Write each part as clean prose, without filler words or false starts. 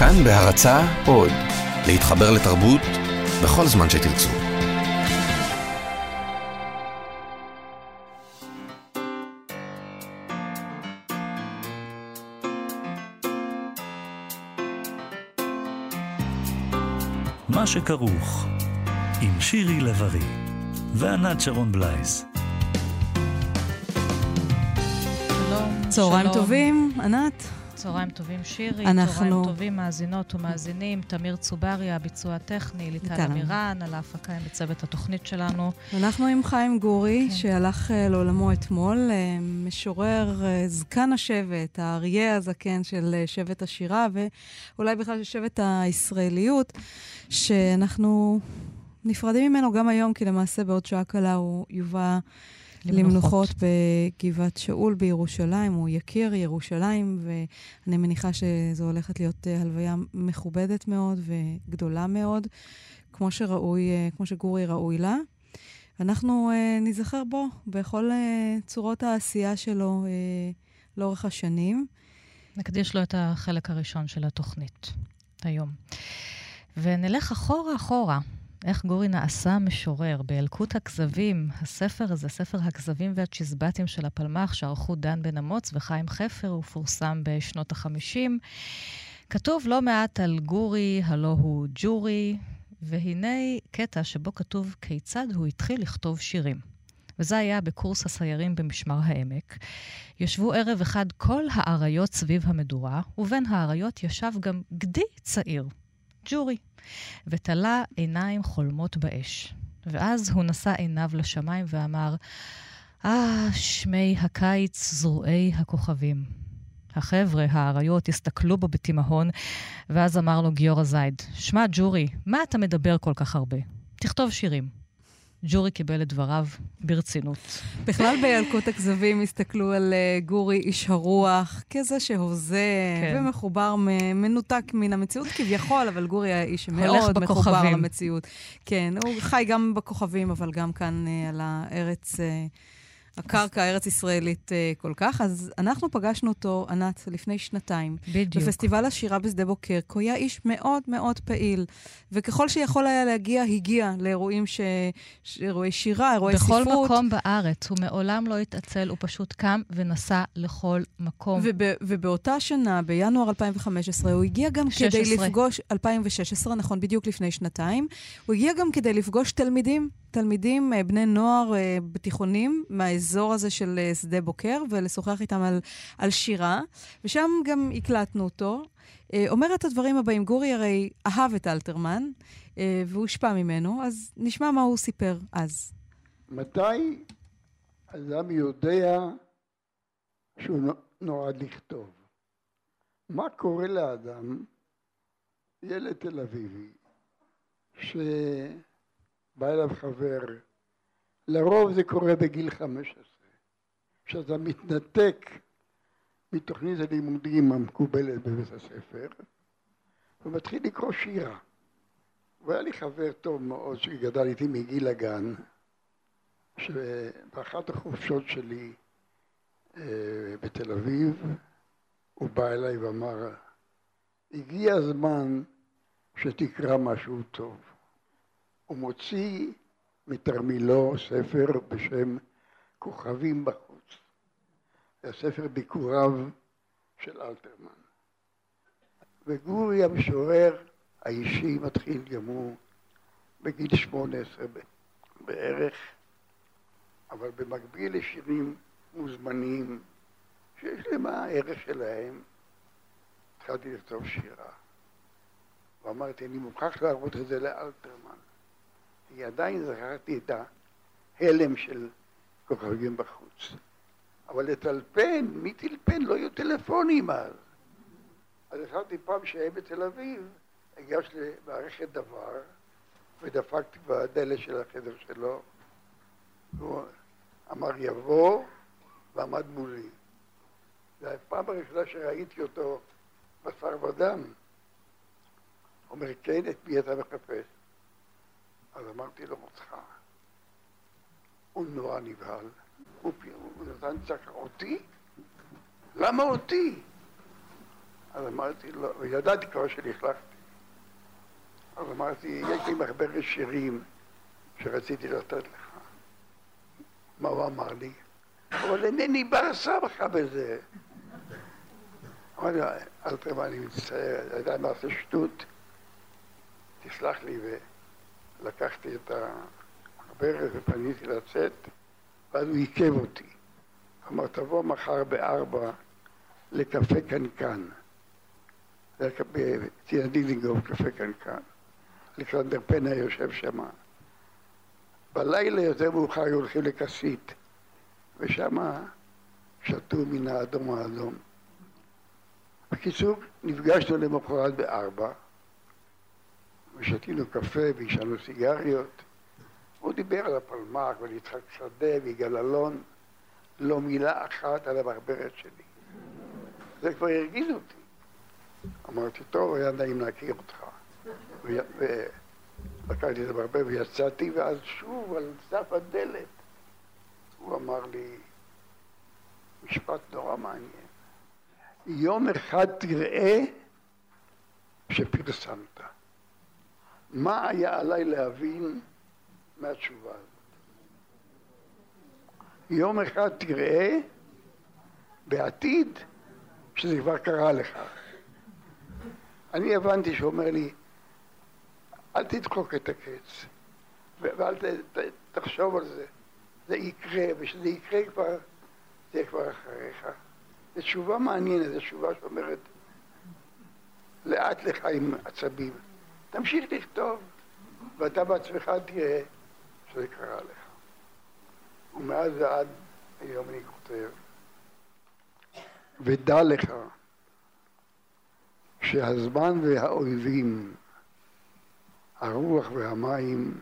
כאן בהרצה עוד, להתחבר לתרבות בכל זמן שתרצו. מה שכרוך עם שירי לב-ארי וענת שרון בלייס. צהריים טובים, ענת. צהריים טובים שירי, צהריים טובים מאזינות ומאזינים, תמיר צוברי, הביצוע הטכני, ליטל אמירן, על ההפקה עם בצוות התוכנית שלנו. אנחנו עם חיים גורי, שהלך לעולמו אתמול, משורר זקן השבט, האריה הזקן של שבט השירה, ואולי בכלל של שבט הישראליות, שאנחנו נפרדים ממנו גם היום, כי למעשה בעוד שעה קלה הוא יובא למנוחות בגבעת שאול בירושלים, הוא יקיר ירושלים, ואני מניחה שזו הולכת להיות הלוויה מכובדת מאוד וגדולה מאוד, כמו שראוי, כמו שגורי ראוי לה. אנחנו נזכר בו בכל צורות העשייה שלו לאורך השנים. נקדיש לו את החלק הראשון של התוכנית היום. ונלך אחורה. איך גורי נעשה משורר? באלקוט הכזבים, הספר הזה, ספר הכזבים והצ'יזבטים של הפלמ"ח, שערכו דן בן אמוץ וחיים חפר, הוא פורסם בשנות ה-50. כתוב לא מעט על גורי, הלא הוא ג'ורי, והנה קטע שבו כתוב כיצד הוא התחיל לכתוב שירים. וזה היה בקורס הסיירים במשמר העמק. ישבו ערב אחד כל האריות סביב המדורה, ובין האריות ישב גם גדי צעיר, ג'ורי. ותלה עיניים חולמות באש. ואז הוא נשא עיניו לשמיים ואמר, שמי הקיץ זרועי הכוכבים. החבר'ה, האריות, הסתכלו בו בתימהון, ואז אמר לו גיורא זייד, שמע ג'ורי, מה אתה מדבר כל כך הרבה? תכתוב שירים. ג'ורי קיבל את דבריו ברצינות. בכלל בילקוט הכזבים הסתכלו על גורי איש הרוח, כזה שהוזה ומחובר, מנותק מן המציאות כביכול, אבל גורי האיש מאוד מחובר למציאות. כן, הוא חי גם בכוכבים, אבל גם כאן על הארץ, הקרקע הארץ ישראלית כל כך. אז אנחנו פגשנו אותו, ענת, לפני שנתיים. בדיוק. בפסטיבל השירה בשדה בוקר, הוא היה איש מאוד מאוד פעיל, וככל שיכול היה להגיע, הגיע לאירועים, אירועי שירה, אירועי ספרות. בכל מקום בארץ, הוא מעולם לא התעצל, הוא פשוט קם ונסע לכל מקום. ובאותה שנה, בינואר 2015, הוא הגיע גם 16. כדי לפגוש, 2016, נכון, בדיוק לפני שנתיים, הוא הגיע גם כדי לפגוש תלמידים, בני נוער בתיכונים, מהאזור הזה של שדה בוקר, ולשוחח איתם על שירה, ושם גם הקלטנו אותו. אומר את הדברים הבאים, גורי הרי אהב את אלתרמן, והוא השפע ממנו, אז נשמע מה הוא סיפר אז. מתי אדם יודע שהוא נועד לכתוב? מה קורה לאדם, ילד תל אביבי, בא אליו חבר, לרוב זה קורה בגיל 15, שאתה מתנתק מתוכנית הלימודים המקובלת בבית הספר, ומתחיל לקרוא שירה. והיה לי חבר טוב מאוד שגדל איתי מגיל הגן, שבאחת החופשות שלי בתל אביב, הוא בא אליי ואמר, הגיע הזמן שתקרא משהו טוב. הוא מוציא מתרמילו ספר בשם כוכבים בחוץ. זה ספר ביקוריו של אלתרמן. וגורי המשורר האישי מתחיל גם הוא בגיל 18 בערך, אבל במקביל לשירים מוזמנים שיש למה הערך שלהם, התחלתי לכתוב שירה. ואמרתי, אני מוכרח להראות את זה לאלתרמן. היא עדיין זכרתי את ההלם של כוכבים בחוץ. אבל לטלפן, מי טלפן? לא היו טלפונים אז. אז החלטתי פעם שהיה בתל אביב, הגש למערכת דבר, ודפקתי בדלת של החדר שלו. הוא אמר יבוא, ועמד מולי. זה הפעם הראשונה שראיתי אותו בשר ודם. הוא אומר, כן, את מי אתה מחפש? אז אמרתי לו אותך, הוא נורא נבהל, הוא נתן צחק אותי? למה אותי? אז אמרתי לו, וידעתי כבר שלכלכתי. אז אמרתי, יש לי מחבר שירים שרציתי לתת לך. מה הוא אמר לי? אבל אינני בר סמכה בזה. אמרתי לו, אל תראה, אני מצטער, אני יודע מה עושה שטות. תסלח לי, ולקחתי את המחברת ופניתי לצאת, ואז הוא עיכב אותי. אמר, תבוא מחר ב-4 לקפה קנקן. תיעדי לגוב קפה קנקן. אלכסנדר פנה יושב שם. בלילה יותר מאוחר הולכים לכסית, ושם שתו מן האדום האדום. בקיצור, נפגשנו למחרת ב-4, ושתינו קפה וישנו סיגריות. הוא דיבר על הפלמ"ח וליצחק שדה ויגאל אלון, לא מילה אחת על המחברת שלי. זה כבר הרגיז אותי. אמרתי, טוב, היה נעים להכיר אותך. ולקחתי את המחברת ויצאתי, ואז שוב על סף הדלת. הוא אמר לי, משפט נורא מעניין. יום אחד תראה שפרסמת. מה היה עליי להבין מהתשובה הזאת? יום אחד תראה בעתיד שזה כבר קרה לך. אני הבנתי שהוא אומר לי, אל תדחוק את הקץ ואל תחשוב על זה. זה יקרה, ושזה יקרה כבר, זה כבר אחריך. זו תשובה מעניינת, זו תשובה שאומרת, לאט לך עם עצבים. תמשיך לכתוב, ואתה בעצמך תראה שזה קרה לך. ומאז ועד היום אני כותב, ודע לך שהזמן והאויבים, הרוח והמים,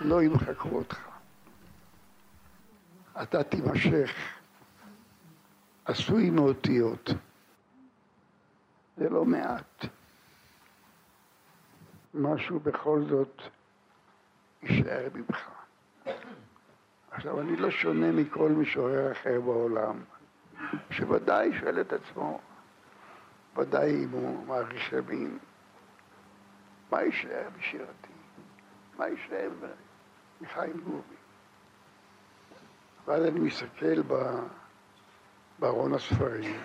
לא ימחקו אותך. אתה תימשך, עשוי מאותיות. זה לא מעט. משהו בכל זאת יישאר ממך. עכשיו, אני לא שונה מכל משורר אחר בעולם, שוודאי שואל את עצמו, ודאי אם הוא מעריך ימים, מה יישאר משירתי? מה יישאר מחיים גורי? ואז אני מסתכל בארון הספרים,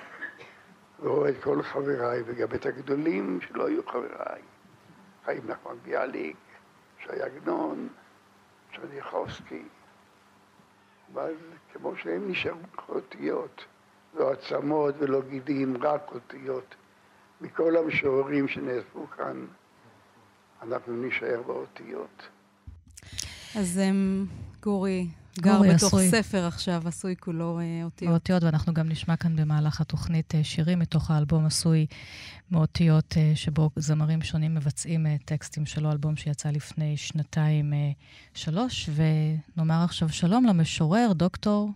ורואה את כל חבריי, וגם את הגדולים שלא היו חבריי. חיים נחמן ביאליק, ש"י עגנון, צ'רניחובסקי, אבל כמו שהם נשארו אותיות, לא עצמות ולא גידים, רק אותיות. מכל המשוררים שנאספו כאן, אנחנו נשאר באותיות. אז גורי גר בתוך ספר עכשיו, עשוי כולו אותיות. באותיות, ואנחנו גם נשמע כאן במהלך התוכנית שירים מתוך האלבום עשוי מאותיות, שבו זמרים שונים מבצעים טקסטים שלו, אלבום שיצא לפני 2-3, ונאמר עכשיו שלום למשורר, דוקטור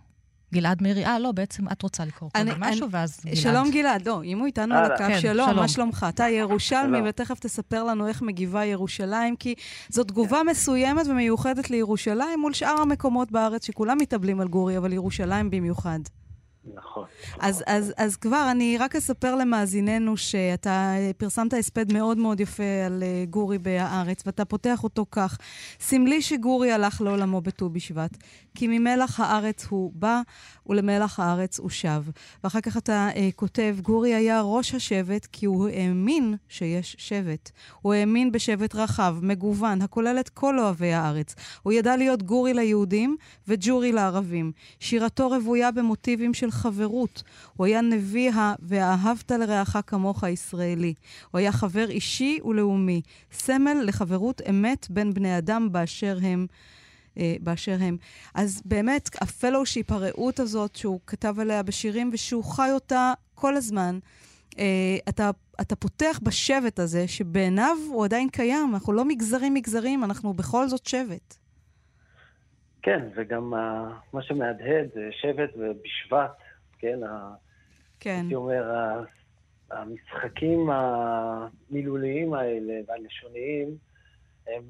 גלעד מירי. לא, בעצם את רוצה לקרוא קודם משהו, ואז גלעד. שלום גלעד, לא, אם הוא איתנו על הקו, שלום, מה שלומך? אתה ירושלמי, ותכף תספר לנו איך מגיבה ירושלים, כי זו תגובה מסוימת ומיוחדת לירושלים, מול שאר המקומות בארץ שכולם מתאבלים על גורי, אבל ירושלים במיוחד. נכון. אז כבר, אני רק אספר למאזיננו שאתה פרסמת הספד מאוד מאוד יפה על גורי בארץ, ואתה פותח אותו כך: סמלי שגורי הלך לעולמו בט"ו בשבט, כי ממלח הארץ הוא בא ולמלח הארץ הוא שב. ואחר כך אתה כותב, גורי היה ראש השבט כי הוא האמין שיש שבט. הוא האמין בשבט רחב, מגוון, הכולל את כל אוהבי הארץ. הוא ידע להיות גורי ליהודים וג'ורי לערבים. שירתו רבויה במוטיבים של חברות. הוא היה נביא ואהבת לרעך כמוך הישראלי. הוא היה חבר אישי ולאומי, סמל לחברות אמת בין בני אדם באשר הם. אז באמת, הפלושיפ, הרעות הזאת שהוא כתב עליה בשירים, ושהוא חי אותה כל הזמן, אתה פותח בשבט הזה, שבעיניו הוא עדיין קיים, אנחנו לא מגזרים, אנחנו בכל זאת שבט. כן, וגם מה שמהדהד, שבט ובשבט, כן. הייתי אומר, המשחקים המילוליים האלה והלשוניים, הם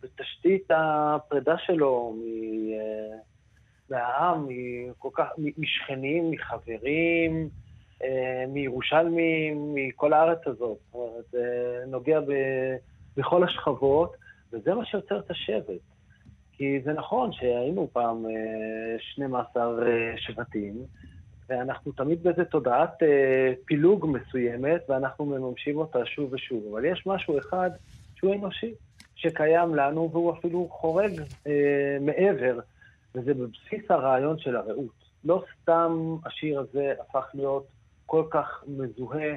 בתשתית הפרידה שלו מהעם, משכנים, מחברים, מירושלמים, מכל הארץ הזאת. זה נוגע בכל השכבות, וזה מה שיוצר את השבט. כי זה נכון שהיינו פעם 12 שבטים, ואנחנו תמיד באיזה תודעת פילוג מסוימת, ואנחנו מממשים אותה שוב ושוב. אבל יש משהו אחד שהוא אנושי, שקיים לנו, והוא אפילו חורג מעבר, וזה בבסיס הרעיון של הרעות. לא סתם השיר הזה הפך להיות כל כך מזוהה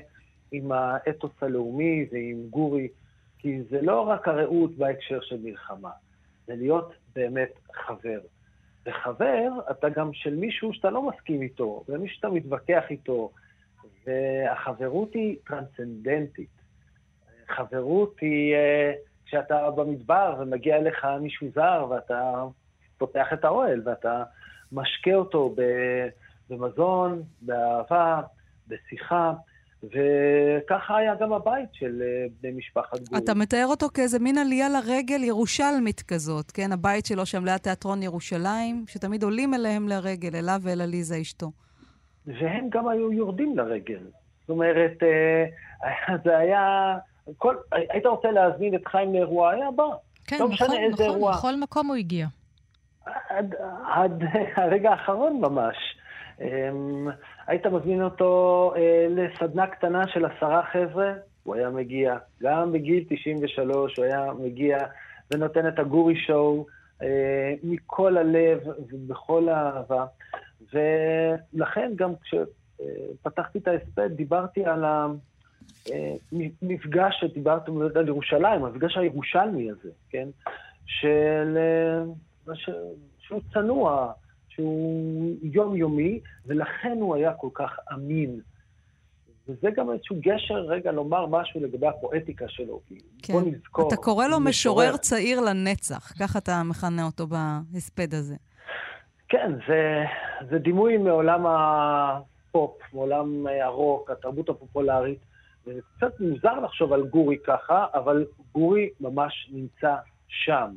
עם האתוס הלאומי ועם גורי, כי זה לא רק הרעות בהקשר של מלחמה, זה להיות באמת חבר. וחבר, אתה גם של מישהו שאתה לא מסכים איתו, ומישהו שאתה מתווכח איתו, והחברות היא טרנסצנדנטית. חברות היא כשאתה במדבר ומגיע אליך מישהו זר, ואתה פותח את האוהל, ואתה משקה אותו במזון, באהבה, בשיחה, וככה היה גם הבית של משפחת גורי. אתה מתאר אותו כאיזה מין עלייה לרגל ירושלמית כזאת, כן? הבית שלו שם ליד תיאטרון ירושלים, שתמיד עולים אליהם לרגל, אליו ואל עליזה אשתו. והם גם היו יורדים לרגל. זאת אומרת, זה היה... היית רוצה להזמין את חיים לאירוע, היה בא. כן, לא משנה איזה אירוע. בכל מקום הוא הגיע. עד הרגע האחרון ממש. היית מזמין אותו לסדנה קטנה של 10 חבר'ה, הוא היה מגיע. גם בגיל 93 הוא היה מגיע ונותן את הגורי שואו מכל הלב ובכל האהבה. ולכן גם כשפתחתי את ההספד דיברתי על המפגש שדיברתם על ירושלים, המפגש הירושלמי הזה, כן? של... שהוא צנוע, שהוא יומיומי, ולכן הוא היה כל כך אמין. וזה גם איזשהו גשר, רגע, לומר משהו לגבי הפואטיקה שלו. כן. בוא נזכור. אתה קורא לו משורר צעיר לנצח, כך אתה מכנה אותו בהספד הזה. כן, זה דימוי מעולם הפופ, מעולם הרוק, התרבות הפופולרית. זה קצת מוזר לחשוב על גורי ככה, אבל גורי ממש נמצא שם.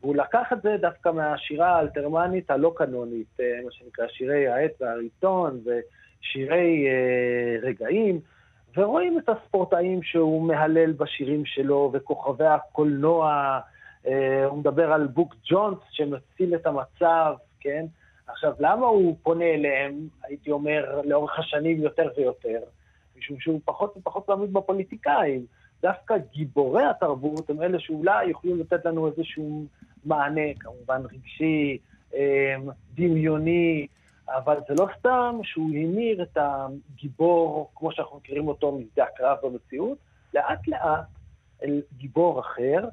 והוא לקח את זה דווקא מהשירה האלתרמנית הלא קנונית, מה שנקרא שירי העט והריטון ושירי רגעים, ורואים את הספורטאים שהוא מהלל בשירים שלו וכוכבי הקולנוע, הוא מדבר על בוק ג'ונס שמציל את המצב, כן? עכשיו, למה הוא פונה אליהם, הייתי אומר, לאורך השנים יותר ויותר? משום שהוא פחות ופחות מעמיד בפוליטיקאים, דווקא גיבורי התרבות הם אלה שאולי יכולים לתת לנו איזשהו מענה, כמובן רגשי, דמיוני, אבל זה לא סתם שהוא המיר את הגיבור, כמו שאנחנו מכירים אותו משדה הקרב במציאות, לאט לאט אל גיבור אחר,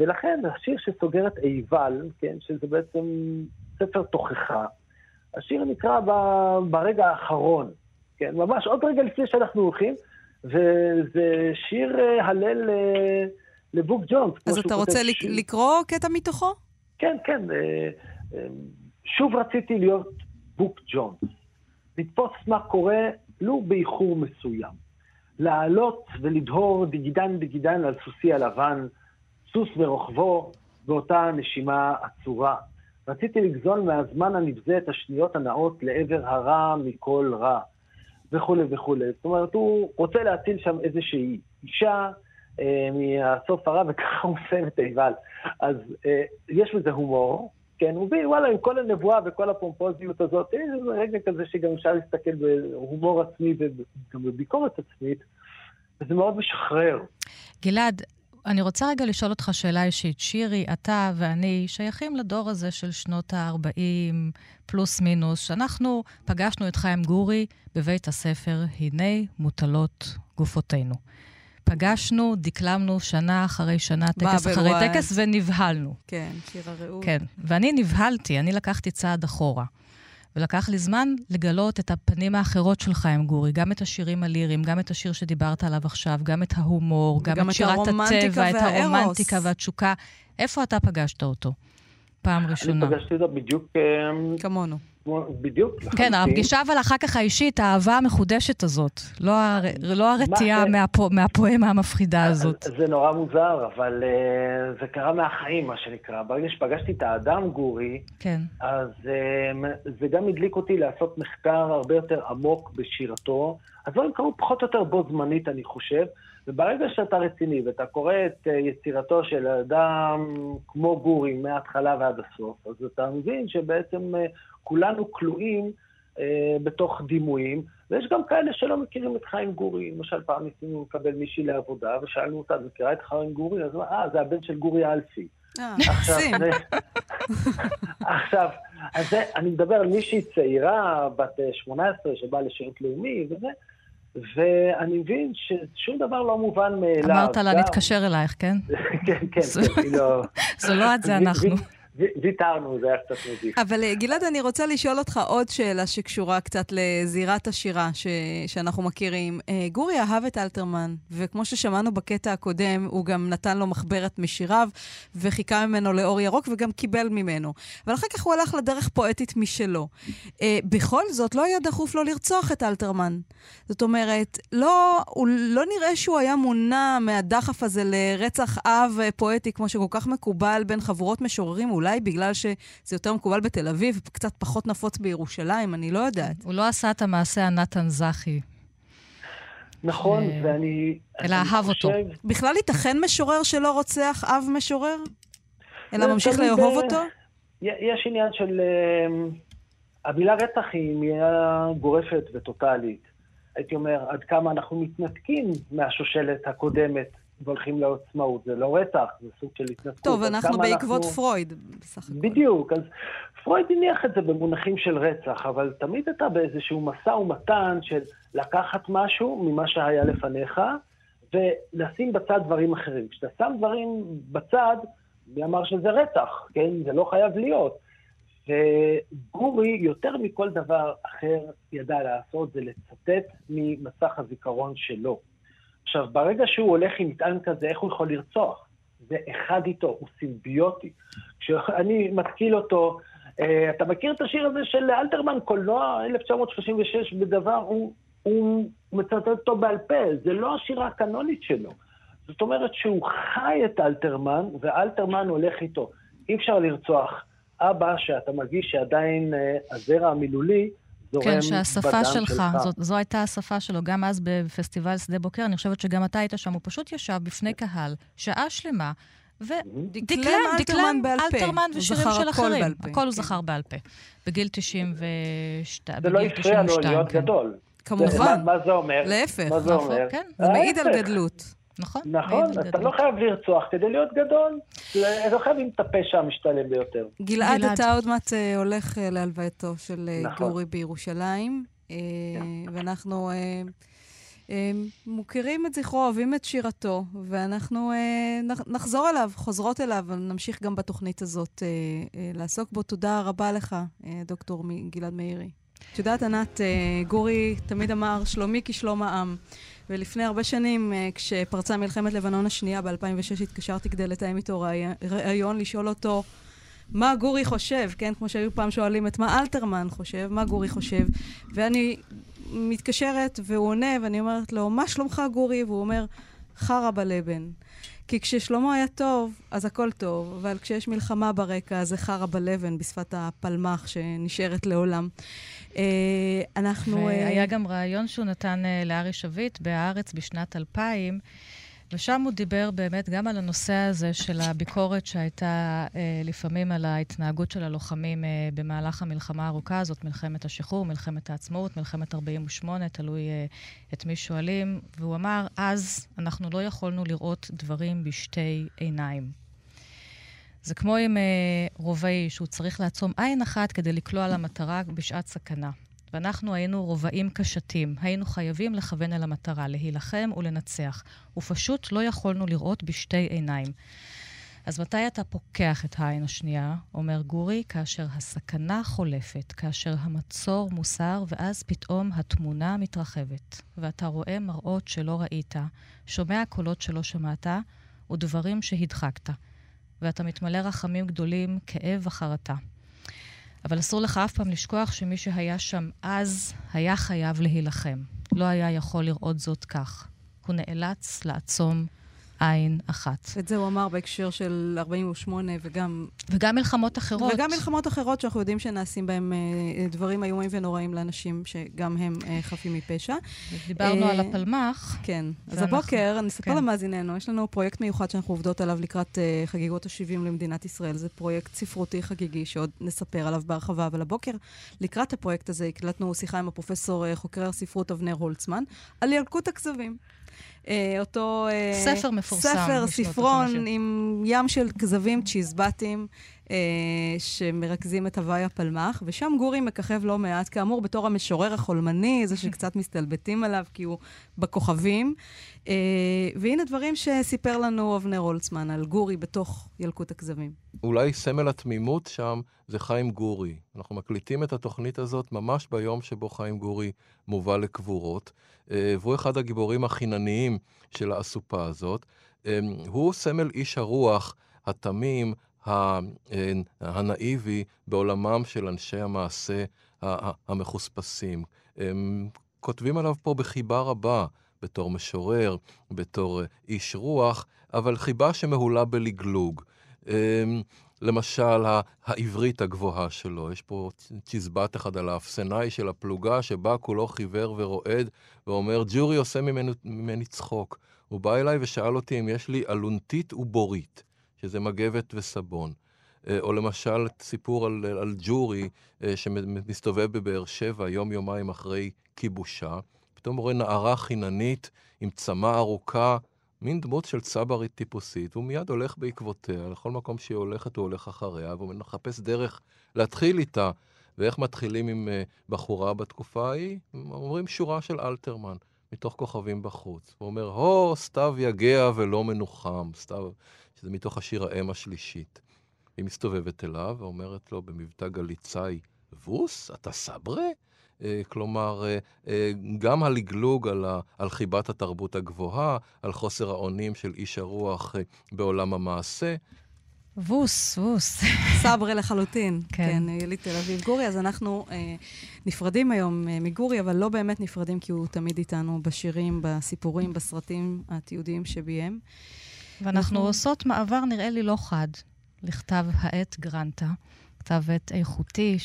ולכן השיר שסוגר את איבל, כן, שזה בעצם ספר תוכחה, השיר נקרא ברגע האחרון, כן, ממש עוד רגע לפני שאנחנו הולכים, וזה שיר הלל לבוק ג'ונס. אז אתה רוצה לקרוא קטע מתוכו? כן, כן. שוב רציתי להיות בוק ג'ונס. לתפוס מה קורה לא באיחור מסוים. לעלות ולדהור דגידן דגידן על סוסי הלבן, סוס ורוכבו, באותה נשימה עצורה. רציתי לגזול מהזמן הנבזה את השניות הנאות לעבר הרע מכל רע. וכו' וכו'. זאת אומרת, הוא רוצה להציל שם איזושהי אישה מהסוף הרע, וככה הוא שם את איבל. אז יש בזה הומור, כן? הוא בי, וואלה, עם כל הנבואה וכל הפומפוזיות הזאת, זה רגע כזה שגם אפשר להסתכל בהומור עצמי וגם בביקורת עצמית, וזה מאוד משחרר. גלעד, אני רוצה רגע לשאול אותך שאלה אישית. שירי, אתה ואני שייכים לדור הזה של שנות ה-40 פלוס מינוס, שאנחנו פגשנו את חיים גורי בבית הספר, הנה מוטלות גופותינו. פגשנו, דקלמנו שנה אחרי שנה, טקס אחרי טקס, ונבהלנו. כן, שיר הרעות. כן, ואני נבהלתי, אני לקחתי צעד אחורה. ולקח לי זמן לגלות את הפנים האחרות של חיים גורי, גם את השירים הליריים, גם את השיר שדיברת עליו עכשיו, גם את ההומור, גם את שירת הטבע, את הרומנטיקה והתשוקה. איפה אתה פגשת אותו? פעם ראשונה. אני פגשתי אותו בדיוק... כמונו. בדיוק. כן, הפגישה אבל אחר כך האישית, האהבה המחודשת הזאת, לא הרתיעה מהפואמה המפחידה הזאת. זה נורא מוזר, אבל זה קרה מהחיים, מה שנקרא. ברגע שפגשתי את האדם גורי, אז זה גם הדליק אותי לעשות מחקר הרבה יותר עמוק בשירתו. אז לא נקראו פחות או יותר בו זמנית, אני חושב. וברגע שאתה רציני ואתה קורא את יצירתו של אדם כמו גורי מההתחלה ועד הסוף, אז אתה מבין שבעצם כולנו כלואים בתוך דימויים, ויש גם כאלה שלא מכירים את חיים גורי. למשל, פעם ניסינו לקבל מישהי לעבודה, ושאלנו אותה, מכירה את חיים גורי? אז זה הבן של גורי אלפי. עכשיו, אני מדבר על מישהי צעירה, בת 18, שבאה לשירות לאומי וזה, ואני מבין ששום דבר לא מובן מאליו. אמרת לה, נתקשר אלייך, כן? כן, כן. זו לא עד זה אנחנו. ויתרנו, זה היה קצת מזיק. אבל גלעד, אני רוצה לשאול אותך עוד שאלה שקשורה קצת לזירת השירה שאנחנו מכירים. גורי אהב את אלתרמן, וכמו ששמענו בקטע הקודם, הוא גם נתן לו מחברת משיריו, וחיכה ממנו לאור ירוק, וגם קיבל ממנו. אבל אחר כך הוא הלך לדרך פואטית משלו. בכל זאת, לא היה דחוף לו לרצוח את אלתרמן. זאת אומרת, לא נראה שהוא היה מונע מהדחף הזה לרצח אב פואטי, כמו שכל כך מקובל בין חבורות משוררים, אולי בגלל שזה יותר מקובל בתל אביב, קצת פחות נפוץ בירושלים, אני לא יודעת. הוא לא עשה את המעשה הנתן זכי. נכון, ואני... אלא אהב אותו. בכלל ייתכן משורר שלא רוצח אב משורר? אלא ממשיך לאהוב אותו? יש עניין של... המילה רצח היא מילה גורפת וטוטלית. הייתי אומר, עד כמה אנחנו מתנתקים מהשושלת הקודמת, והולכים לעצמאות, זה לא רצח, זה סוג של התנתקות. טוב, אנחנו בעקבות פרויד. בדיוק, אז פרויד הניח את זה במונחים של רצח, אבל תמיד אתה באיזשהו מסע ומתן של לקחת משהו ממה שהיה לפניך, ולשים בצד דברים אחרים. כשאתה שם דברים בצד, מי אמר שזה רצח, כן? זה לא חייב להיות. וגורי, יותר מכל דבר אחר ידע לעשות, זה לצטט ממסך הזיכרון שלו. עכשיו, ברגע שהוא הולך עם מטען כזה, איך הוא יכול לרצוח? זה אחד איתו, הוא סימביוטי. כשאני מתקיל אותו, אתה מכיר את השיר הזה של אלתרמן, קולנוע 1936 בדבר, הוא מצטט אותו בעל פה, זה לא השירה הקנונית שלו. זאת אומרת שהוא חי את אלתרמן, ואלתרמן הולך איתו. אי אפשר לרצוח אבא שאתה מרגיש שעדיין הזרע המילולי, כן, שהשפה שלך, זו הייתה השפה שלו, גם אז בפסטיבל שדה בוקר, אני חושבת שגם אתה היית שם, הוא פשוט ישב בפני קהל, שעה שלמה, ודקלם אלתרמן ושירים של אחרים. הכל הוא זכר בעל פה. בגיל 92. זה לא הפריע לו להיות גדול. כמובן. מה זה אומר? להפך. מה זה אומר? זה מעיד על גדלות. נכון? נכון, אתה לא חייב לרצוח כדי להיות גדול, לא חייב עם את הפשע המשתלם ביותר. גלעד, אתה עוד מעט הולך להלווייתו של גורי בירושלים, ואנחנו מוכרים את זכרו, אוהבים את שירתו, ואנחנו נחזור אליו, חוזרות אליו, ונמשיך גם בתוכנית הזאת לעסוק בו. תודה רבה לך, דוקטור גלעד מאירי. את יודעת, ענת, גורי תמיד אמר, שלומי כשלום העם. ולפני הרבה שנים, כשפרצה מלחמת לבנון השנייה, ב-2006 התקשרתי כדי לתאם איתו רעיון, לשאול אותו מה גורי חושב, כן? כמו שהיו פעם שואלים את מה אלתרמן חושב, מה גורי חושב. ואני מתקשרת והוא עונה, ואני אומרת לו, מה שלומך גורי? והוא אומר, חרא בלבן. כי כששלומו היה טוב, אז הכל טוב, אבל כשיש מלחמה ברקע, זה חרא בלבן, בשפת הפלמח שנשארת לעולם. והיה גם רעיון שהוא נתן לארי שביט בארץ בשנת 2000, ושם הוא דיבר באמת גם על הנושא הזה של הביקורת שהייתה לפעמים על ההתנהגות של הלוחמים במהלך המלחמה הארוכה הזאת, מלחמת השחרור, מלחמת העצמאות, מלחמת 48, תלוי את מי שואלים, והוא אמר, אז אנחנו לא יכולנו לראות דברים בשתי עיניים. זה כמו עם רובעי שהוא צריך לעצום עין אחת כדי לקלוע למטרה בשעת סכנה. ואנחנו היינו רובעים קשתים, היינו חייבים לכוון אל המטרה, להילחם ולנצח, ופשוט לא יכולנו לראות בשתי עיניים. אז מתי אתה פוקח את העין השנייה, אומר גורי, כאשר הסכנה חולפת, כאשר המצור מוסר, ואז פתאום התמונה מתרחבת, ואתה רואה מראות שלא ראית, שומע קולות שלא שמעת, ודברים שהדחקת, ואתה מתמלא רחמים גדולים, כאב וחרטה. אבל אסור לך אף פעם לשכוח שמי שהיה שם אז היה חייב להילחם. לא היה יכול לראות זאת כך. הוא נאלץ לעצום עין אחת. את זה הוא אמר בהקשר של 48 וגם מלחמות אחרות. וגם מלחמות אחרות שאנחנו יודעים שנעשים בהם דברים איומים ונוראים לאנשים שגם הם חפים מפשע. דיברנו על הפלמ"ח. כן. אז הבוקר, נספר למאזיננו, יש לנו פרויקט מיוחד שאנחנו עובדות עליו לקראת חגיגות ה-70 למדינת ישראל. זה פרויקט ספרותי חגיגי שעוד נספר עליו בהרחבה. אבל הבוקר, לקראת הפרויקט הזה, הקלטנו שיחה עם הפרופסור חוקר ספרות אבנר הולצמן על ילקוט הכזבים. אותו ספר מפורסם, ספר ספרון עם ים של כזבים צ'יזבטים שמרכזים את הוואי הפלמ"ח, ושם גורי מככב לא מעט, כאמור בתור המשורר החולמני, זה שקצת מסתלבטים עליו כי הוא בכוכבים. והנה דברים שסיפר לנו אבנר הולצמן על גורי בתוך ילקוט הכזבים. אולי סמל התמימות שם זה חיים גורי. אנחנו מקליטים את התוכנית הזאת ממש ביום שבו חיים גורי מובל לקבורות, והוא אחד הגיבורים החינניים של האסופה הזאת. הוא סמל איש הרוח, התמים, הנאיבי בעולמם של אנשי המעשה המחוספסים. הם כותבים עליו פה בחיבה רבה, בתור משורר, בתור איש רוח, אבל חיבה שמהולה בלגלוג. למשל, העברית הגבוהה שלו. יש פה צ'יזבט אחד על האפסנאי של הפלוגה, שבה כולו חיוור ורועד, ואומר, ג'ורי עושה ממני צחוק. הוא בא אליי ושאל אותי אם יש לי אלונטית ובורית. שזה מגבת וסבון. או למשל סיפור על ג'ורי שמסתובב בבאר שבע יום יומיים אחרי כיבושה. פתאום רואה נערה חיננית עם צמה ארוכה, מין דמות של צברית טיפוסית, הוא מיד הולך בעקבותיה, לכל מקום שהיא הולכת הוא הולך אחריה, והוא מחפש דרך להתחיל איתה. ואיך מתחילים עם בחורה בתקופה ההיא? אומרים שורה של אלתרמן, מתוך כוכבים בחוץ. הוא אומר, הו, סתיו יגע ולא מנוחם, סתיו... זה מתוך השיר האם השלישית. היא מסתובבת אליו ואומרת לו במבטא גליצאי, ווס, אתה סברה? כלומר, גם הלגלוג על חיבת התרבות הגבוהה, על חוסר העונים של איש הרוח בעולם המעשה. ווס, ווס. סברה לחלוטין. כן, יליד תל אביב. גורי, אז אנחנו נפרדים היום מגורי, אבל לא באמת נפרדים, כי הוא תמיד איתנו בשירים, בסיפורים, בסרטים התיעודיים שביים. ואנחנו עושות מעבר, נראה לי לא חד, לכתב העת גרנטה, כתב עת איכותי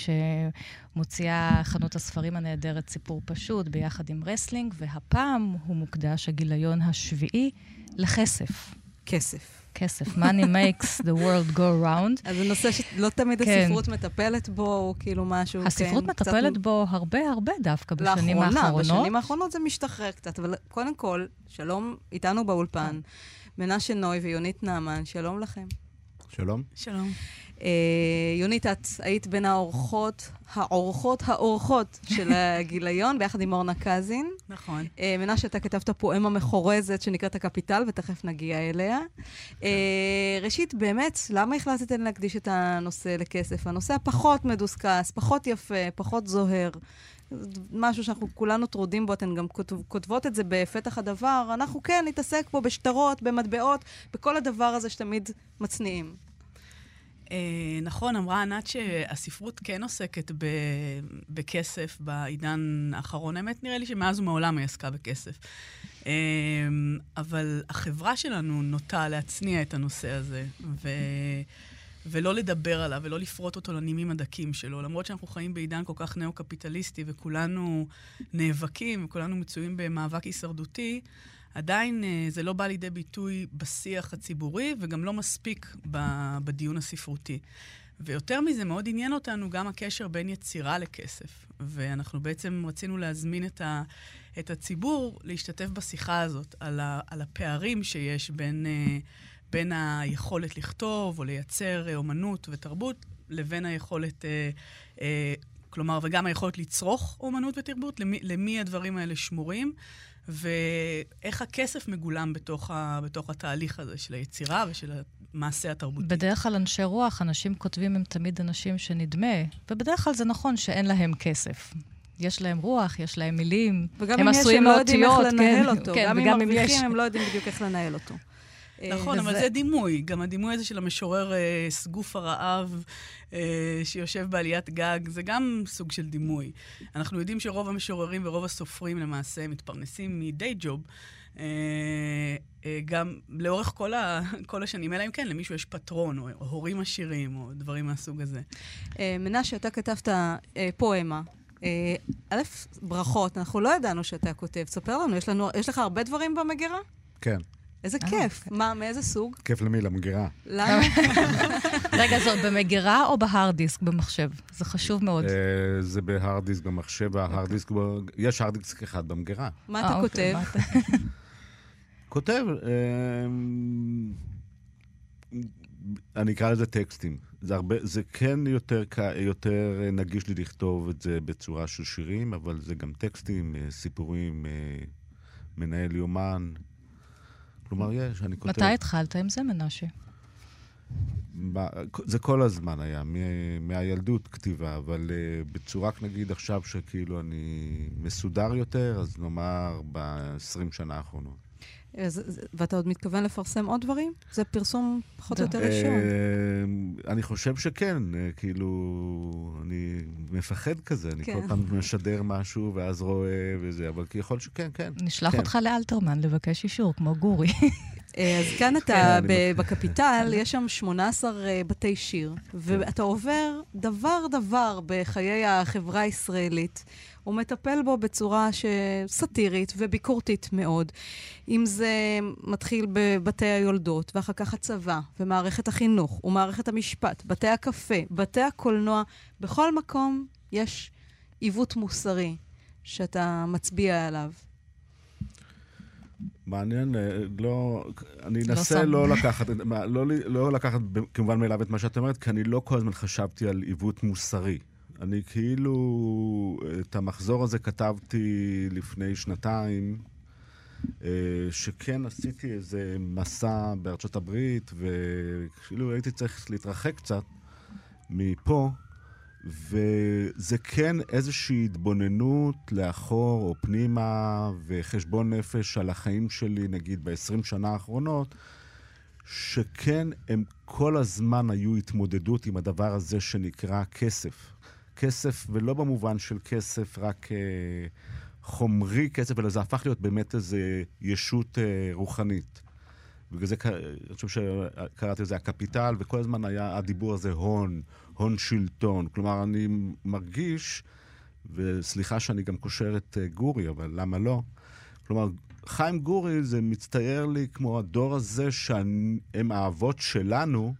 שמוציאה חנות הספרים הנהדרת סיפור פשוט ביחד עם רסלינג, והפעם הוא מוקדש הגיליון השביעי לכסף. כסף. כסף. Money makes the world go round. אז זה נושא שלא תמיד הספרות מטפלת בו, או כאילו משהו... הספרות מטפלת בו הרבה דווקא בשנים האחרונות. בשנים האחרונות זה משתחרר קצת, אבל קודם כל, שלום איתנו באולפן. מנשה נוי ויונית נעמן, שלום לכם. שלום. שלום. יונית, את היית בין האורחות של הגיליון, ביחד עם אורנה קזין. נכון. מנשה, אתה כתבת פואמה מחורזת שנקראת הקפיטל, ותכף נגיע אליה. ראשית, באמת, למה החלטתן להקדיש את הנושא לכסף? הנושא הפחות מדוסקס, פחות יפה, פחות זוהר. משהו שאנחנו כולנו טרודים בו, אתן גם כותבות את זה בפתח הדבר, אנחנו כן נתעסק פה בשטרות, במטבעות, בכל הדבר הזה שתמיד מצניעים. נכון, אמרה ענת שהספרות כן עוסקת בכסף בעידן האחרון. האמת נראה לי שמאז ומעולם היא עסקה בכסף. אבל החברה שלנו נוטה להצניע את הנושא הזה, ולא לדבר עליו, ולא לפרוט אותו לנימים הדקים שלו. למרות שאנחנו חיים בעידן כל כך נאו-קפיטליסטי, וכולנו נאבקים, וכולנו מצויים במאבק הישרדותי, עדיין זה לא בא לידי ביטוי בשיח הציבורי, וגם לא מספיק בדיון הספרותי. ויותר מזה, מאוד עניין אותנו גם הקשר בין יצירה לכסף. ואנחנו בעצם רצינו להזמין את הציבור להשתתף בשיחה הזאת, על הפערים שיש בין היכולת לכתוב או לייצר אומנות ותרבות, לבין היכולת, כלומר, וגם היכולת לצרוך אומנות ותרבות, למי הדברים האלה שמורים, ואיך הכסף מגולם בתוך התהליך הזה של היצירה ושל המעשה התרבותי. בדרך כלל אנשי רוח, אנשים כותבים הם תמיד אנשים שנדמה, ובדרך כלל זה נכון שאין להם כסף. יש להם רוח, יש להם מילים, הם עשויים מאותיות. וגם אם יש, הם לא יודעים איך לנהל אותו. וגם אם יש, הם לא יודעים בדיוק איך לנהל אותו. נכון, אבל זה דימוי. גם הדימוי הזה של המשורר סגוף הרעב שיושב בעליית גג, זה גם סוג של דימוי. אנחנו יודעים שרוב המשוררים ורוב הסופרים למעשה מתפרנסים מדי ג'וב, גם לאורך כל השנים, אלא אם כן, למישהו יש פטרון, או הורים עשירים, או דברים מהסוג הזה. מנשה, אתה כתבת פואמה. א', ברכות, אנחנו לא ידענו שאתה כותב. תספר לנו, יש לך הרבה דברים במגירה? כן. איזה כיף. מה, מאיזה סוג? כיף למי? למגירה. למה? רגע, זאת במגירה או בהרדיסק במחשב? זה חשוב מאוד. זה בהרדיסק במחשב, וההרדיסק, יש הרדיסק אחד במגירה. מה אתה כותב? כותב, אני אקרא לזה טקסטים. זה כן יותר נגיש לי לכתוב את זה בצורה של שירים, אבל זה גם טקסטים, סיפורים, מנהל יומן. כלומר, יש, אני כותב... מתי התחלת עם זה, מנשה? זה כל הזמן היה, מהילדות כתיבה, אבל בצורה, נגיד, עכשיו שכאילו אני מסודר יותר, אז נאמר ב-20 שנה האחרונות. ואתה עוד מתכוון לפרסם עוד דברים? זה פרסום פחות או יותר ראשון. אני חושב שכן, כאילו, אני מפחד כזה, אני כל פעם משדר משהו ואז רואה וזה, אבל כיכול שכן, כן. נשלח אותך לאלתרמן לבקש אישור, כמו גורי. אז כאן אתה, בקפיטל, יש שם 18 בתי שיר, ואתה עובר דבר בחיי החברה הישראלית, הוא מטפל בו בצורה סטירית וביקורתית מאוד. אם זה מתחיל בבתי היולדות, ואחר כך הצבא, ומערכת החינוך, ומערכת המשפט, בתי הקפה, בתי הקולנוע, בכל מקום יש עיוות מוסרי שאתה מצביע עליו. מעניין, אני אנסה לא לקחת כמובן מאליו את מה שאת אומרת, כי אני לא כל הזמן חשבתי על עיוות מוסרי. אני כאילו, את המחזור הזה כתבתי לפני 2 שכן עשיתי איזה מסע בארצות הברית, וכאילו הייתי צריך להתרחק קצת מפה, וזה כן איזושהי התבוננות לאחור או פנימה וחשבון נפש על החיים שלי, נגיד ב-20 שנה האחרונות, שכן הם כל הזמן היו התמודדות עם הדבר הזה שנקרא כסף. כסף, ולא במובן של כסף, רק חומרי כסף, אלא זה הפך להיות באמת איזו ישות רוחנית. בגלל זה, אני חושב שקראתי לזה הקפיטל, וכל הזמן היה הדיבור הזה הון שלטון. כלומר, אני מרגיש, וסליחה שאני גם קושר את גורי, אבל למה לא? כלומר, חיים גורי זה מצטייר לי כמו הדור הזה שהם האבות שלנו,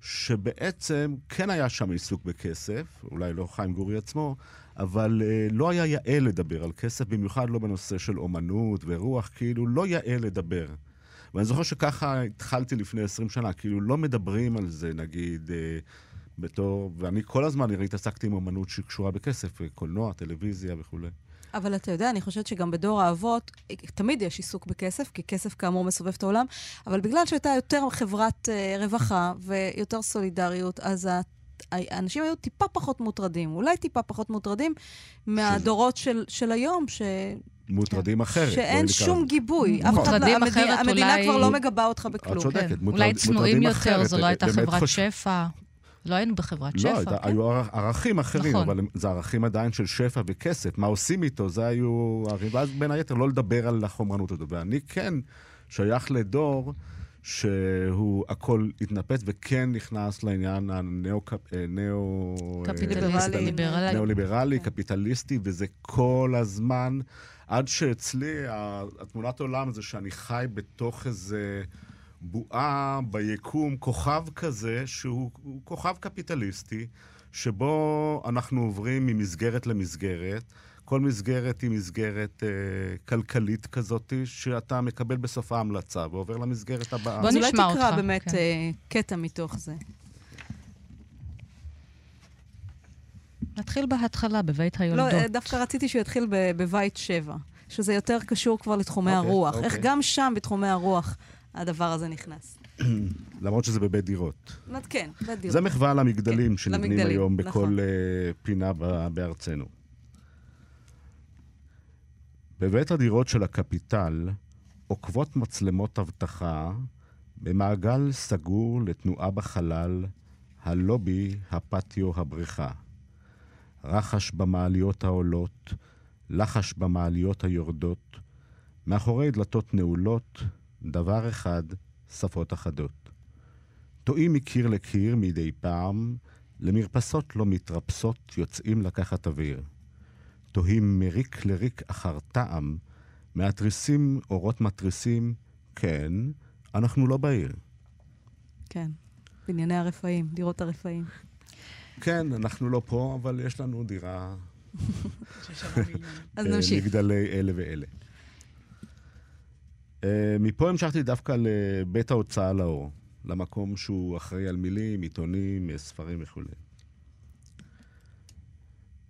שבעצם כן היה שם עיסוק בכסף, אולי לא חיים גורי עצמו, אבל לא היה יאה לדבר על כסף, במיוחד לא בנושא של אומנות ורוח, כאילו לא יאה לדבר. ואני זוכר שככה התחלתי לפני 20 שנה, כאילו לא מדברים על זה, נגיד, ואני כל הזמן התעסקתי עם אומנות שקשורה בכסף, קולנוע, טלוויזיה וכו'. אבל אתה יודע, אני חושבת שגם בדור האבות, תמיד יש עיסוק בכסף, כי כסף כאמור מסובב את העולם, אבל בגלל שהייתה יותר חברת רווחה ויותר סולידריות, אז האנשים היו טיפה פחות מוטרדים, אולי טיפה פחות מוטרדים מהדורות של היום, מוטרדים אחרת. שאין שום גיבוי. מוטרדים אחרת, אולי... המדינה כבר לא מגבה אותך בכלום. את צודקת. אולי צנועים יותר, זו לא הייתה חברת שפע. לא היינו בחברת שפע. לא, היו ערכים אחרים, אבל זה ערכים עדיין של שפע וכסף. מה עושים איתו? זה היו הריבה בין היתר, לא לדבר על החומרנות הזאת. ואני כן שייך לדור שהוא הכל התנפץ, וכן נכנס לעניין הנאו-ליברלי, קפיטליסטי, וזה כל הזמן, עד שאצלי התמונת העולם זה שאני חי בתוך איזה... בועה ביקום, כוכב כזה, שהוא כוכב קפיטליסטי, שבו אנחנו עוברים ממסגרת למסגרת. כל מסגרת היא מסגרת כלכלית כזאת, שאתה מקבל בסוף ההמלצה, ועובר למסגרת הבאה. בוא נשמע אותך. תקרא באמת קטע מתוך זה. נתחיל בהתחלה, בבית היולדות. לא, דווקא רציתי שהוא יתחיל בבית 7, שזה יותר קשור כבר לתחומי הרוח. איך גם שם בתחומי הרוח... הדבר הזה נכנס. למרות שזה בבית דירות. כן, בבית דירות. זה מחווה למגדלים שנבנים היום בכל פינה בארצנו. בבית הדירות של הקפיטל עוקבות מצלמות אבטחה במעגל סגור לתנועה בחלל, הלובי, הפטיו, הבריכה. רחש במעליות העולות, לחש במעליות היורדות, מאחורי דלתות נעולות, דבר אחד, שפות אחדות. טועים מקיר לקיר מדי פעם, למרפסות לא מתרפסות יוצאים לקחת אוויר. טועים מריק לריק אחר טעם, מהתריסים אורות מתריסים, כן, אנחנו לא בעיר. כן, בנייני הרפאים, דירות הרפאים. כן, אנחנו לא פה, אבל יש לנו דירה במגדלי אלה ואלה. מפה המשכתי דווקא לבית ההוצאה לאור, למקום שהוא אחראי על מילים, עיתונים, ספרים וכו'.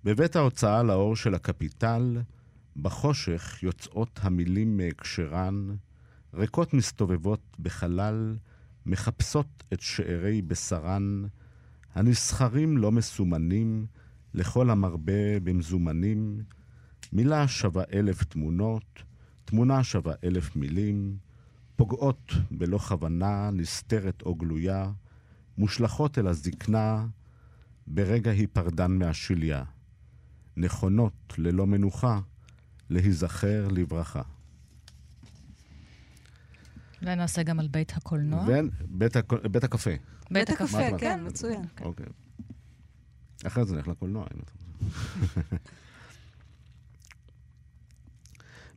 בבית ההוצאה לאור של הקפיטל, בחושך יוצאות המילים מהקשרן, ריקות מסתובבות בחלל, מחפשות את שערי בשרן, הנסחרים לא מסומנים, לכל המרבה במזומנים, מילה שווה 1,000 תמונות, תמונה שווה 1,000 מילים, פוגעות בלא כוונה, נסתרת או גלויה, מושלכות אל הזקנה, ברגע היפרדן מהשיליה, נכונות ללא מנוחה, להיזכר לברכה. אולי נעשה גם על בית הקולנוע? בית הקפה. בית הקפה, כן, מצוין. אוקיי. אחרי זה נלך לקולנוע, אם אתה רוצה.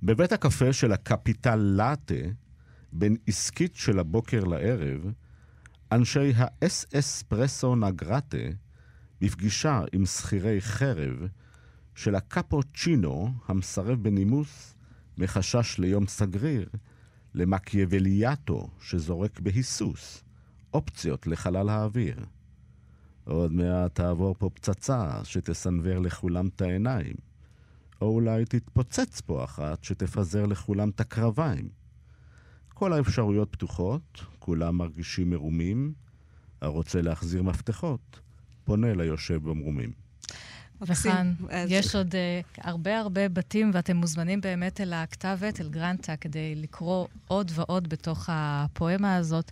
בבית הקפה של הקפיטל לאטה, בין עסקית של הבוקר לערב, אנשי האס-אספרסו נגרטה, בפגישה עם שכירי חרב, של הקפוצ'ינו, המסרב בנימוס, מחשש ליום סגריר, למקיאווליאטו שזורק בהיסוס, אופציות לחלל האוויר. עוד מעט תעבור פה פצצה שתסנבר לכולם את העיניים, או אולי תתפוצץ פה אחת שתפזר לכולם את הקרביים. כל האפשרויות פתוחות, כולם מרגישים מרומים, הרוצה להחזיר מפתחות, פונה ליושב במרומים. וכאן יש עוד הרבה הרבה בתים, ואתם מוזמנים באמת אל הכתבת, אל גרנטה, כדי לקרוא עוד ועוד בתוך הפואמה הזאת.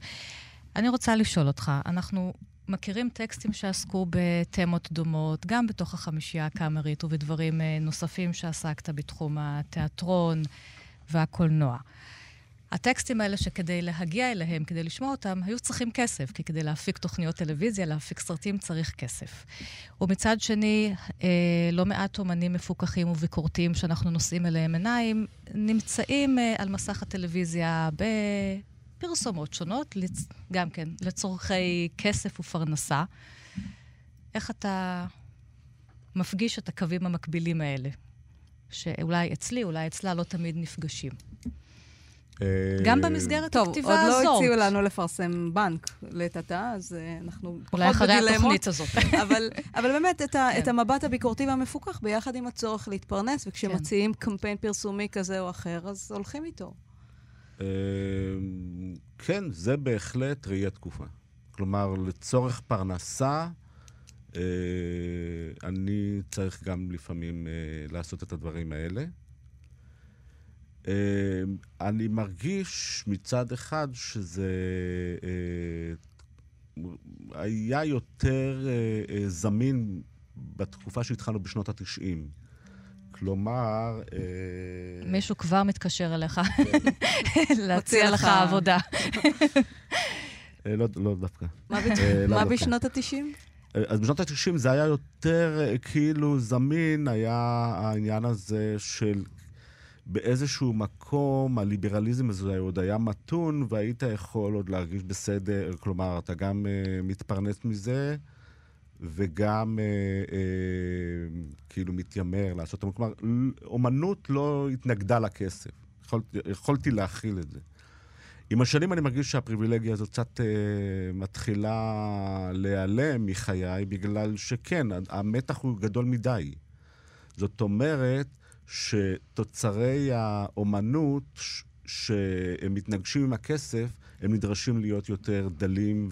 אני רוצה לשאול אותך, אנחנו מכירים טקסטים שעסקו בתמות דומות, גם בתוך החמישייה הקאמרית ובדברים נוספים שעסקת בתחום התיאטרון והקולנוע. הטקסטים האלה שכדי להגיע אליהם, כדי לשמוע אותם, היו צריכים כסף, כי כדי להפיק תוכניות טלוויזיה, להפיק סרטים צריך כסף. ומצד שני, לא מעט אומנים מפוקחים וביקורתיים שאנחנו נושאים אליהם עיניים, נמצאים על מסך הטלוויזיה בפרסומות שונות, גם כן, לצורכי כסף ופרנסה. איך אתה מפגיש את הקווים המקבילים האלה, שאולי אצלי, אולי אצלה לא תמיד נפגשים? גם במסגרת הכתיבה הזאת. עוד לא הציעו לנו לפרסם בנק לתתה, אז אנחנו אולי אחרי התוכנית הזאת. אבל באמת, את המבט הביקורתי והמפוקח, ביחד עם הצורך להתפרנס, וכשמציעים קמפיין פרסומי כזה או אחר, אז הולכים איתו. כן, זה בהחלט ראייה תקופה. כלומר, לצורך פרנסה, אני צריך גם לפעמים לעשות את הדברים האלה. אני מרגיש מצד אחד שזה היה יותר זמין בתקופה שהתחלנו בשנות ה-90. כלומר... מישהו כבר מתקשר אליך להציע לך עבודה. לא דווקא. מה בשנות ה-90? אז בשנות ה-90 זה היה יותר כאילו זמין, היה העניין הזה של... באיזשהו מקום הליברליזם הזה עוד היה מתון, והיית יכול עוד להרגיש בסדר, כלומר, אתה גם מתפרנס מזה, וגם כאילו מתיימר לעשות. כלומר, אומנות לא התנגדה לכסף. יכולתי להכיל את זה. עם השנים אני מרגיש שהפריבילגיה הזאת קצת מתחילה להיעלם מחיי, בגלל שכן, המתח הוא גדול מדי. זאת אומרת, שתוצרי האומנות שהם מתנגשים עם הכסף, הם נדרשים להיות יותר דלים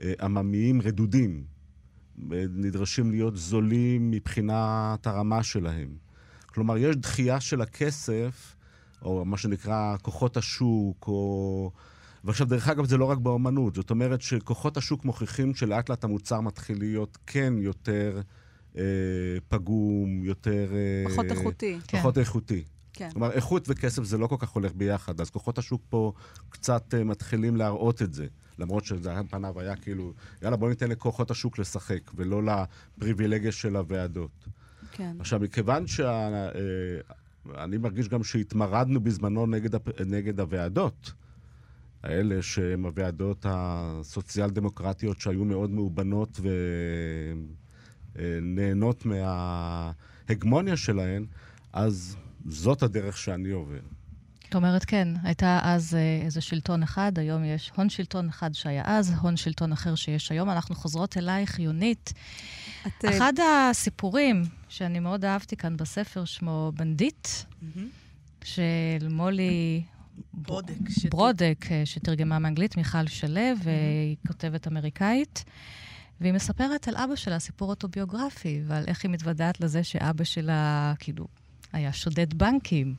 ועממיים רדודים. נדרשים להיות זולים מבחינת הרמה שלהם. כלומר, יש דחייה של הכסף, או מה שנקרא כוחות השוק, או ועכשיו, דרך אגב, זה לא רק באמנות. זאת אומרת שכוחות השוק מוכיחים שלאט לאט המוצר מתחיל להיות כן יותר פגום, יותר... פחות איכותי. פחות איכותי. כן. כלומר, איכות וכסף זה לא כל כך הולך ביחד, אז כוחות השוק פה קצת מתחילים להראות את זה, למרות שזה פניו היה כאילו, יאללה, בוא ניתן לכוחות השוק לשחק, ולא לפריבילגיה של הוועדות. כן. עכשיו, מכיוון שאני מרגיש גם שהתמרדנו בזמנו נגד הוועדות, האלה שהן הוועדות הסוציאל-דמוקרטיות שהיו מאוד מאובנות ונהנות מההגמוניה שלהן, אז... זאת הדרך שאני עובר. זאת אומרת, כן, הייתה אז איזה שלטון אחד, היום יש הון שלטון אחד שהיה אז, הון שלטון אחר שיש היום. אנחנו חוזרות אלייך, יונית. אחד הסיפורים שאני מאוד אהבתי כאן בספר, שמו בנדיט, של מולי... ברודק, שתרגמה מאנגלית, מיכל שלו, והיא כותבת אמריקאית. והיא מספרת על אבא שלה, סיפור אוטוביוגרפי, ועל איך היא מתוודעת לזה שאבא שלה, כאילו... היה שודד בנקים,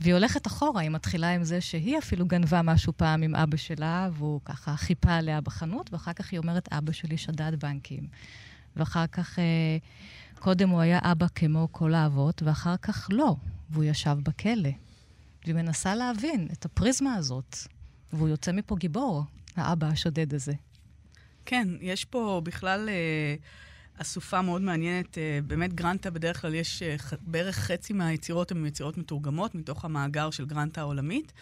והיא הולכת אחורה, היא מתחילה עם זה שהיא אפילו גנבה משהו פעם עם אבא שלה, והוא ככה חיפה עליה בחנות, ואחר כך היא אומרת, אבא שלי שדד בנקים. ואחר כך, קודם הוא היה אבא כמו כל האבות, ואחר כך לא, והוא ישב בכלא. והיא מנסה להבין את הפריזמה הזאת, והוא יוצא מפה גיבור, האבא השודד הזה. כן, יש פה בכלל... אסופה מאוד מעניינת, באמת גרנטה בדרך כלל יש בערך חצי מהיצירות הן יצירות מתורגמות מתוך המאגר של גרנטה העולמית,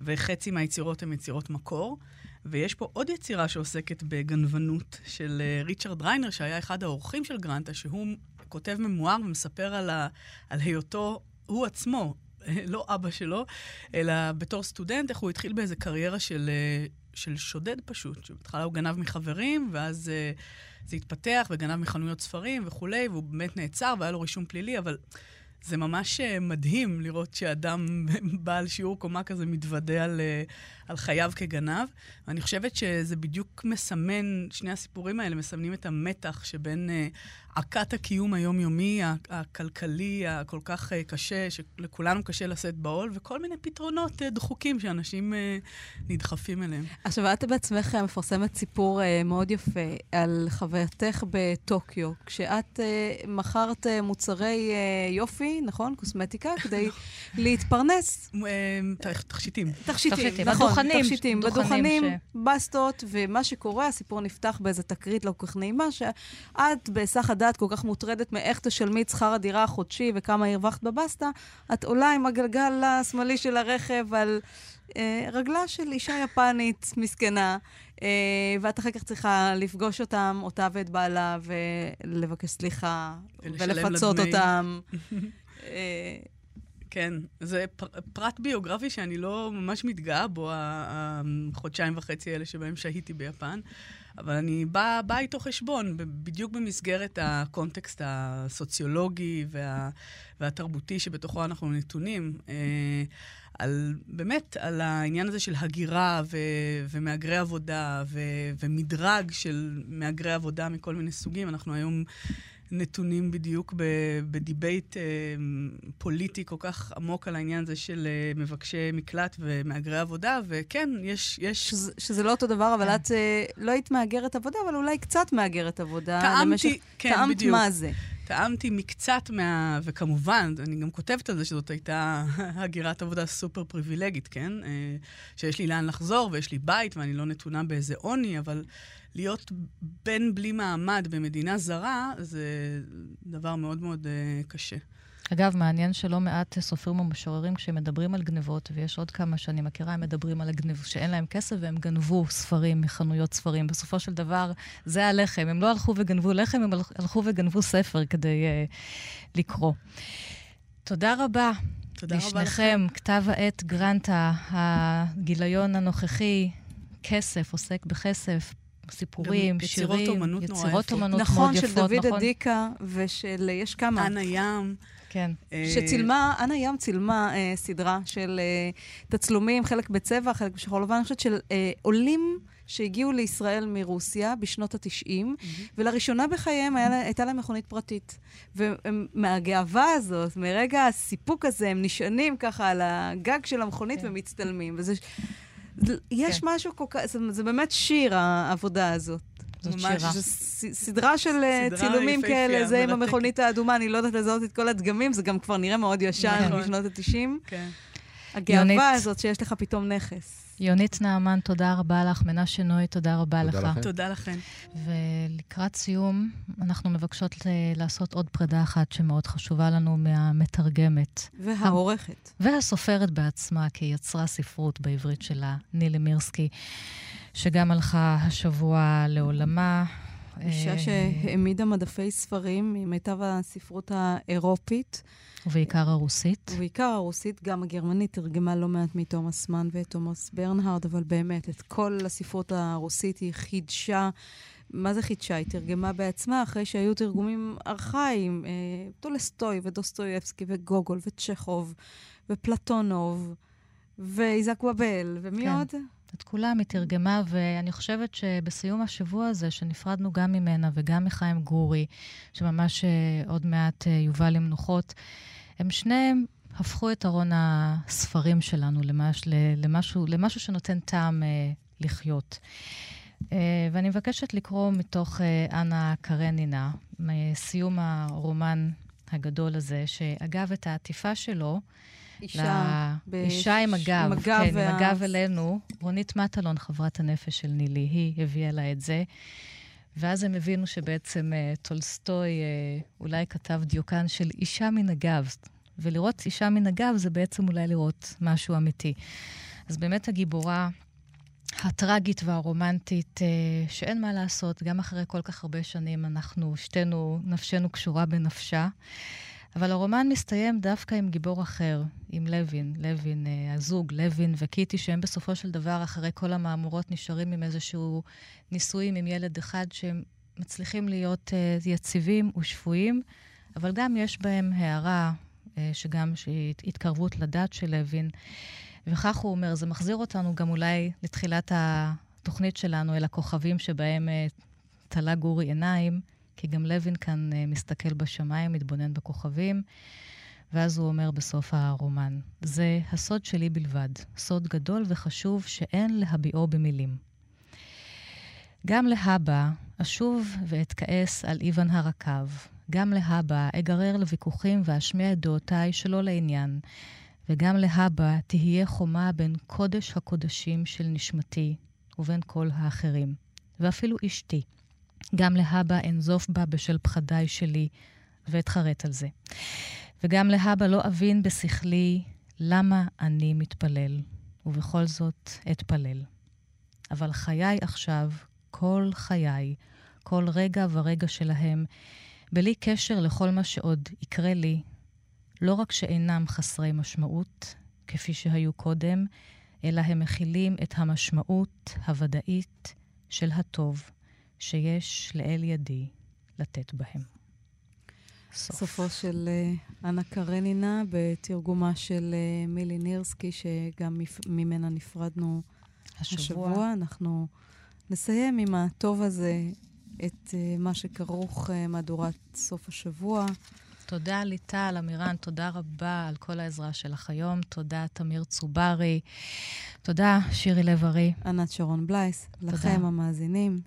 וחצי מהיצירות הן יצירות מקור, ויש פה עוד יצירה שעוסקת בגנבנות של ריצ'רד ריינר, שהיה אחד האורחים של גרנטה, שהוא כותב ממואר ומספר על היותו, הוא עצמו, לא אבא שלו, אלא בתור סטודנט, איך הוא התחיל באיזו קריירה של שודד פשוט, שבהתחלה הוא גנב מחברים, ואז... זה התפתח וגנב מחנויות ספרים וכולי, והוא באמת נעצר והיה לו רישום פלילי, אבל זה ממש מדהים לראות שאדם בעל שיעור קומה כזה מתוודע על חייו כגנב. ואני חושבת שזה בדיוק מסמן, שני הסיפורים האלה מסמנים את המתח שבין עקת הקיום היומיומי, הכלכלי, הכל כך קשה, שלכולנו קשה לשאת בעול, וכל מיני פתרונות דחוקים שאנשים נדחפים אליהם. עכשיו, את בעצמך מפרסמת סיפור מאוד יפה על חווייתך בטוקיו, כשאת מכרת מוצרי יופי, נכון? קוסמטיקה, כדי להתפרנס. תכשיטים. תכשיטים, נכון. תכשיטים, בדוכנים, בסטות, ומה שקורה, הסיפור נפתח באיזו תקרית לא כל כך נעימה, שאת בסך הדעת כל כך מוטרדת מאיך תשלמי את שכר הדירה החודשי וכמה הרווחת בבסטה, את עולה עם הגלגל השמאלי של הרכב על רגלה של אישה יפנית מסכנה, ואת אחר כך צריכה לפגוש אותה ואת בעלה, ולבקש סליחה, ולפצות אותם. כן, זה פרט ביוגרפי שאני לא ממש מתגאה בו, החודשיים וחצי האלה שבהם שהיתי ביפן, אבל אני באה איתו חשבון, בדיוק במסגרת הקונטקסט הסוציולוגי והתרבותי שבתוכו אנחנו נתונים, באמת על העניין הזה של הגירה ומאגרי עבודה ומדרג של מאגרי עבודה מכל מיני סוגים. אנחנו היום נתונים בדיוק בדיבייט פוליטי כל כך עמוק על העניין הזה של מבקשי מקלט ומאגרי עבודה, וכן, יש... שזה לא אותו דבר, אבל את לא היית מאגרת עבודה, אבל אולי קצת מאגרת עבודה. טעמתי, כן, בדיוק. טעמת מה זה. טעמתי מקצת מה... וכמובן, אני גם כותבת על זה שזאת הייתה הגירת עבודה סופר פריבילגית, כן? שיש לי לאן לחזור ויש לי בית ואני לא נתונה באיזה עוני, אבל... להיות בן בלי מעמד במדינה זרה, זה דבר מאוד מאוד קשה. אגב, מעניין שלא מעט סופרים ומשוררים כשמדברים על גנבות, ויש עוד כמה שאני מכירה, הם מדברים על הגנבות, שאין להם כסף, והם גנבו ספרים מחנויות ספרים. בסופו של דבר, זה הלחם. הם לא הלכו וגנבו לחם, הם הלכו וגנבו ספר כדי לקרוא. תודה רבה. תודה רבה לכם. כתב העת גרנטה, הגיליון הנוכחי, כסף, עוסק בכסף, סיפורים, שירים, יצירות אומנות מאוד יפות. יצירות אומנות מאוד יפות, נכון? של דוד אדיקה ושל, יש כמה. אנה ים. כן. שצילמה, אנה ים צילמה סדרה של תצלומים, חלק בצבע, חלק בשחור לבן, אני חושבת של עולים שהגיעו לישראל מרוסיה בשנות ה-90, ולראשונה בחייהם הייתה להם מכונית פרטית. ומהגאווה הזאת, מרגע הסיפוק הזה, הם נשענים ככה על הגג של המכונית ומצטלמים. וזה... יש משהו כל כך, זה באמת שיר העבודה הזאת. זאת שירה. סדרה של צילומים כאלה, זה עם המכונית האדומה, אני לא יודעת לזהות את כל הדגמים, זה גם כבר נראה מאוד ישן משנות ה-90. הגאווה הזאת שיש לך פתאום נכס. יונית נעמן, תודה רבה לך. מנשה נוי, תודה רבה לך. תודה לכן. ולקראת סיום, אנחנו מבקשות לעשות עוד פרידה אחת שמאוד חשובה לנו מהמתרגמת. והעורכת. והסופרת בעצמה, כי היא יצרה ספרות בעברית שלה, נילי מירסקי, שגם הלכה השבוע לעולמה. אישה שהעמידה מדפי ספרים עם מיטב הספרות האירופית. ובעיקר הרוסית. ובעיקר הרוסית, גם הגרמנית תרגמה לא מעט מתומאס מן ותומאס ברנהרד, אבל באמת את כל הספרות הרוסית היא חידשה. מה זה חידשה? היא תרגמה בעצמה אחרי שהיו תרגומים ארכאיים, טולסטוי ודוסטויבסקי וגוגול וצ'כוב ופלטונוב ואיזק ובל ומי עוד? את כולם היא תרגמה, ואני חושבת שבסיום השבוע הזה, שנפרדנו גם ממנה וגם מחיים גורי, שממש עוד מעט יובל למנוחות, הם שניהם הפכו את ארון הספרים שלנו למשהו שנותן טעם לחיות. ואני מבקשת לקרוא מתוך אנה קרנינה, מסיום הרומן הגדול הזה, שאגב את העטיפה שלו, אישה עם הגב, כן, עם הגב אלינו. רונית מטלון, חברת הנפש של נילי, היא הביאה לה את זה. ואז הם הבינו שבעצם טולסטוי אולי כתב דיוקן של אישה מן הגב. ולראות אישה מן הגב זה בעצם אולי לראות משהו אמיתי. אז באמת הגיבורה הטרגית והרומנטית, שאין מה לעשות, גם אחרי כל כך הרבה שנים אנחנו, שתינו, נפשנו קשורה בנפשה. אבל הרומן מסתיים דווקא עם גיבור אחר, עם לוין, הזוג, לוין וקיטי, שהם בסופו של דבר, אחרי כל המאמורות, נשארים עם איזשהו נישואים עם ילד אחד, שהם מצליחים להיות יציבים ושפויים, אבל גם יש בהם הערה, שגם התקרבות לדת של לוין, וכך הוא אומר, זה מחזיר אותנו גם אולי לתחילת התוכנית שלנו, אל הכוכבים שבהם תלה גורי עיניים, כי גם לוין כאן מסתכל בשמיים, מתבונן בכוכבים, ואז הוא אומר בסוף הרומן, זה הסוד שלי בלבד, סוד גדול וחשוב שאין להביאו במילים. גם להבא אשוב ואתכעס על איוון הרקב, גם להבא אגרר לוויכוחים ואשמיע את דעותיי שלא לעניין, וגם להבא תהיה חומה בין קודש הקודשים של נשמתי ובין כל האחרים, ואפילו אשתי. גם להבא אנזוף בה בשל פחדיי שלי, ואתחרט על זה. וגם להבא לא אבין בשכלי למה אני מתפלל, ובכל זאת אתפלל. אבל חיי עכשיו, כל חיי, כל רגע ורגע שלהם, בלי קשר לכל מה שעוד יקרה לי, לא רק שאינם חסרי משמעות, כפי שהיו קודם, אלא הם מכילים את המשמעות הוודאית של הטוב. שיש לאל ידי לתת בהם. סופו של אנה קרנינה, בתרגומה של מילי מירסקי, שגם ממנה נפרדנו השבוע. אנחנו נסיים עם הטוב הזה, את מה שכרוך מהדורת סוף השבוע. תודה ליטל, אמירן, תודה רבה על כל העזרה שלך היום. תודה תמיר צוברי, תודה שירי לב-ארי. ענת שרון בלייס, לכם המאזינים.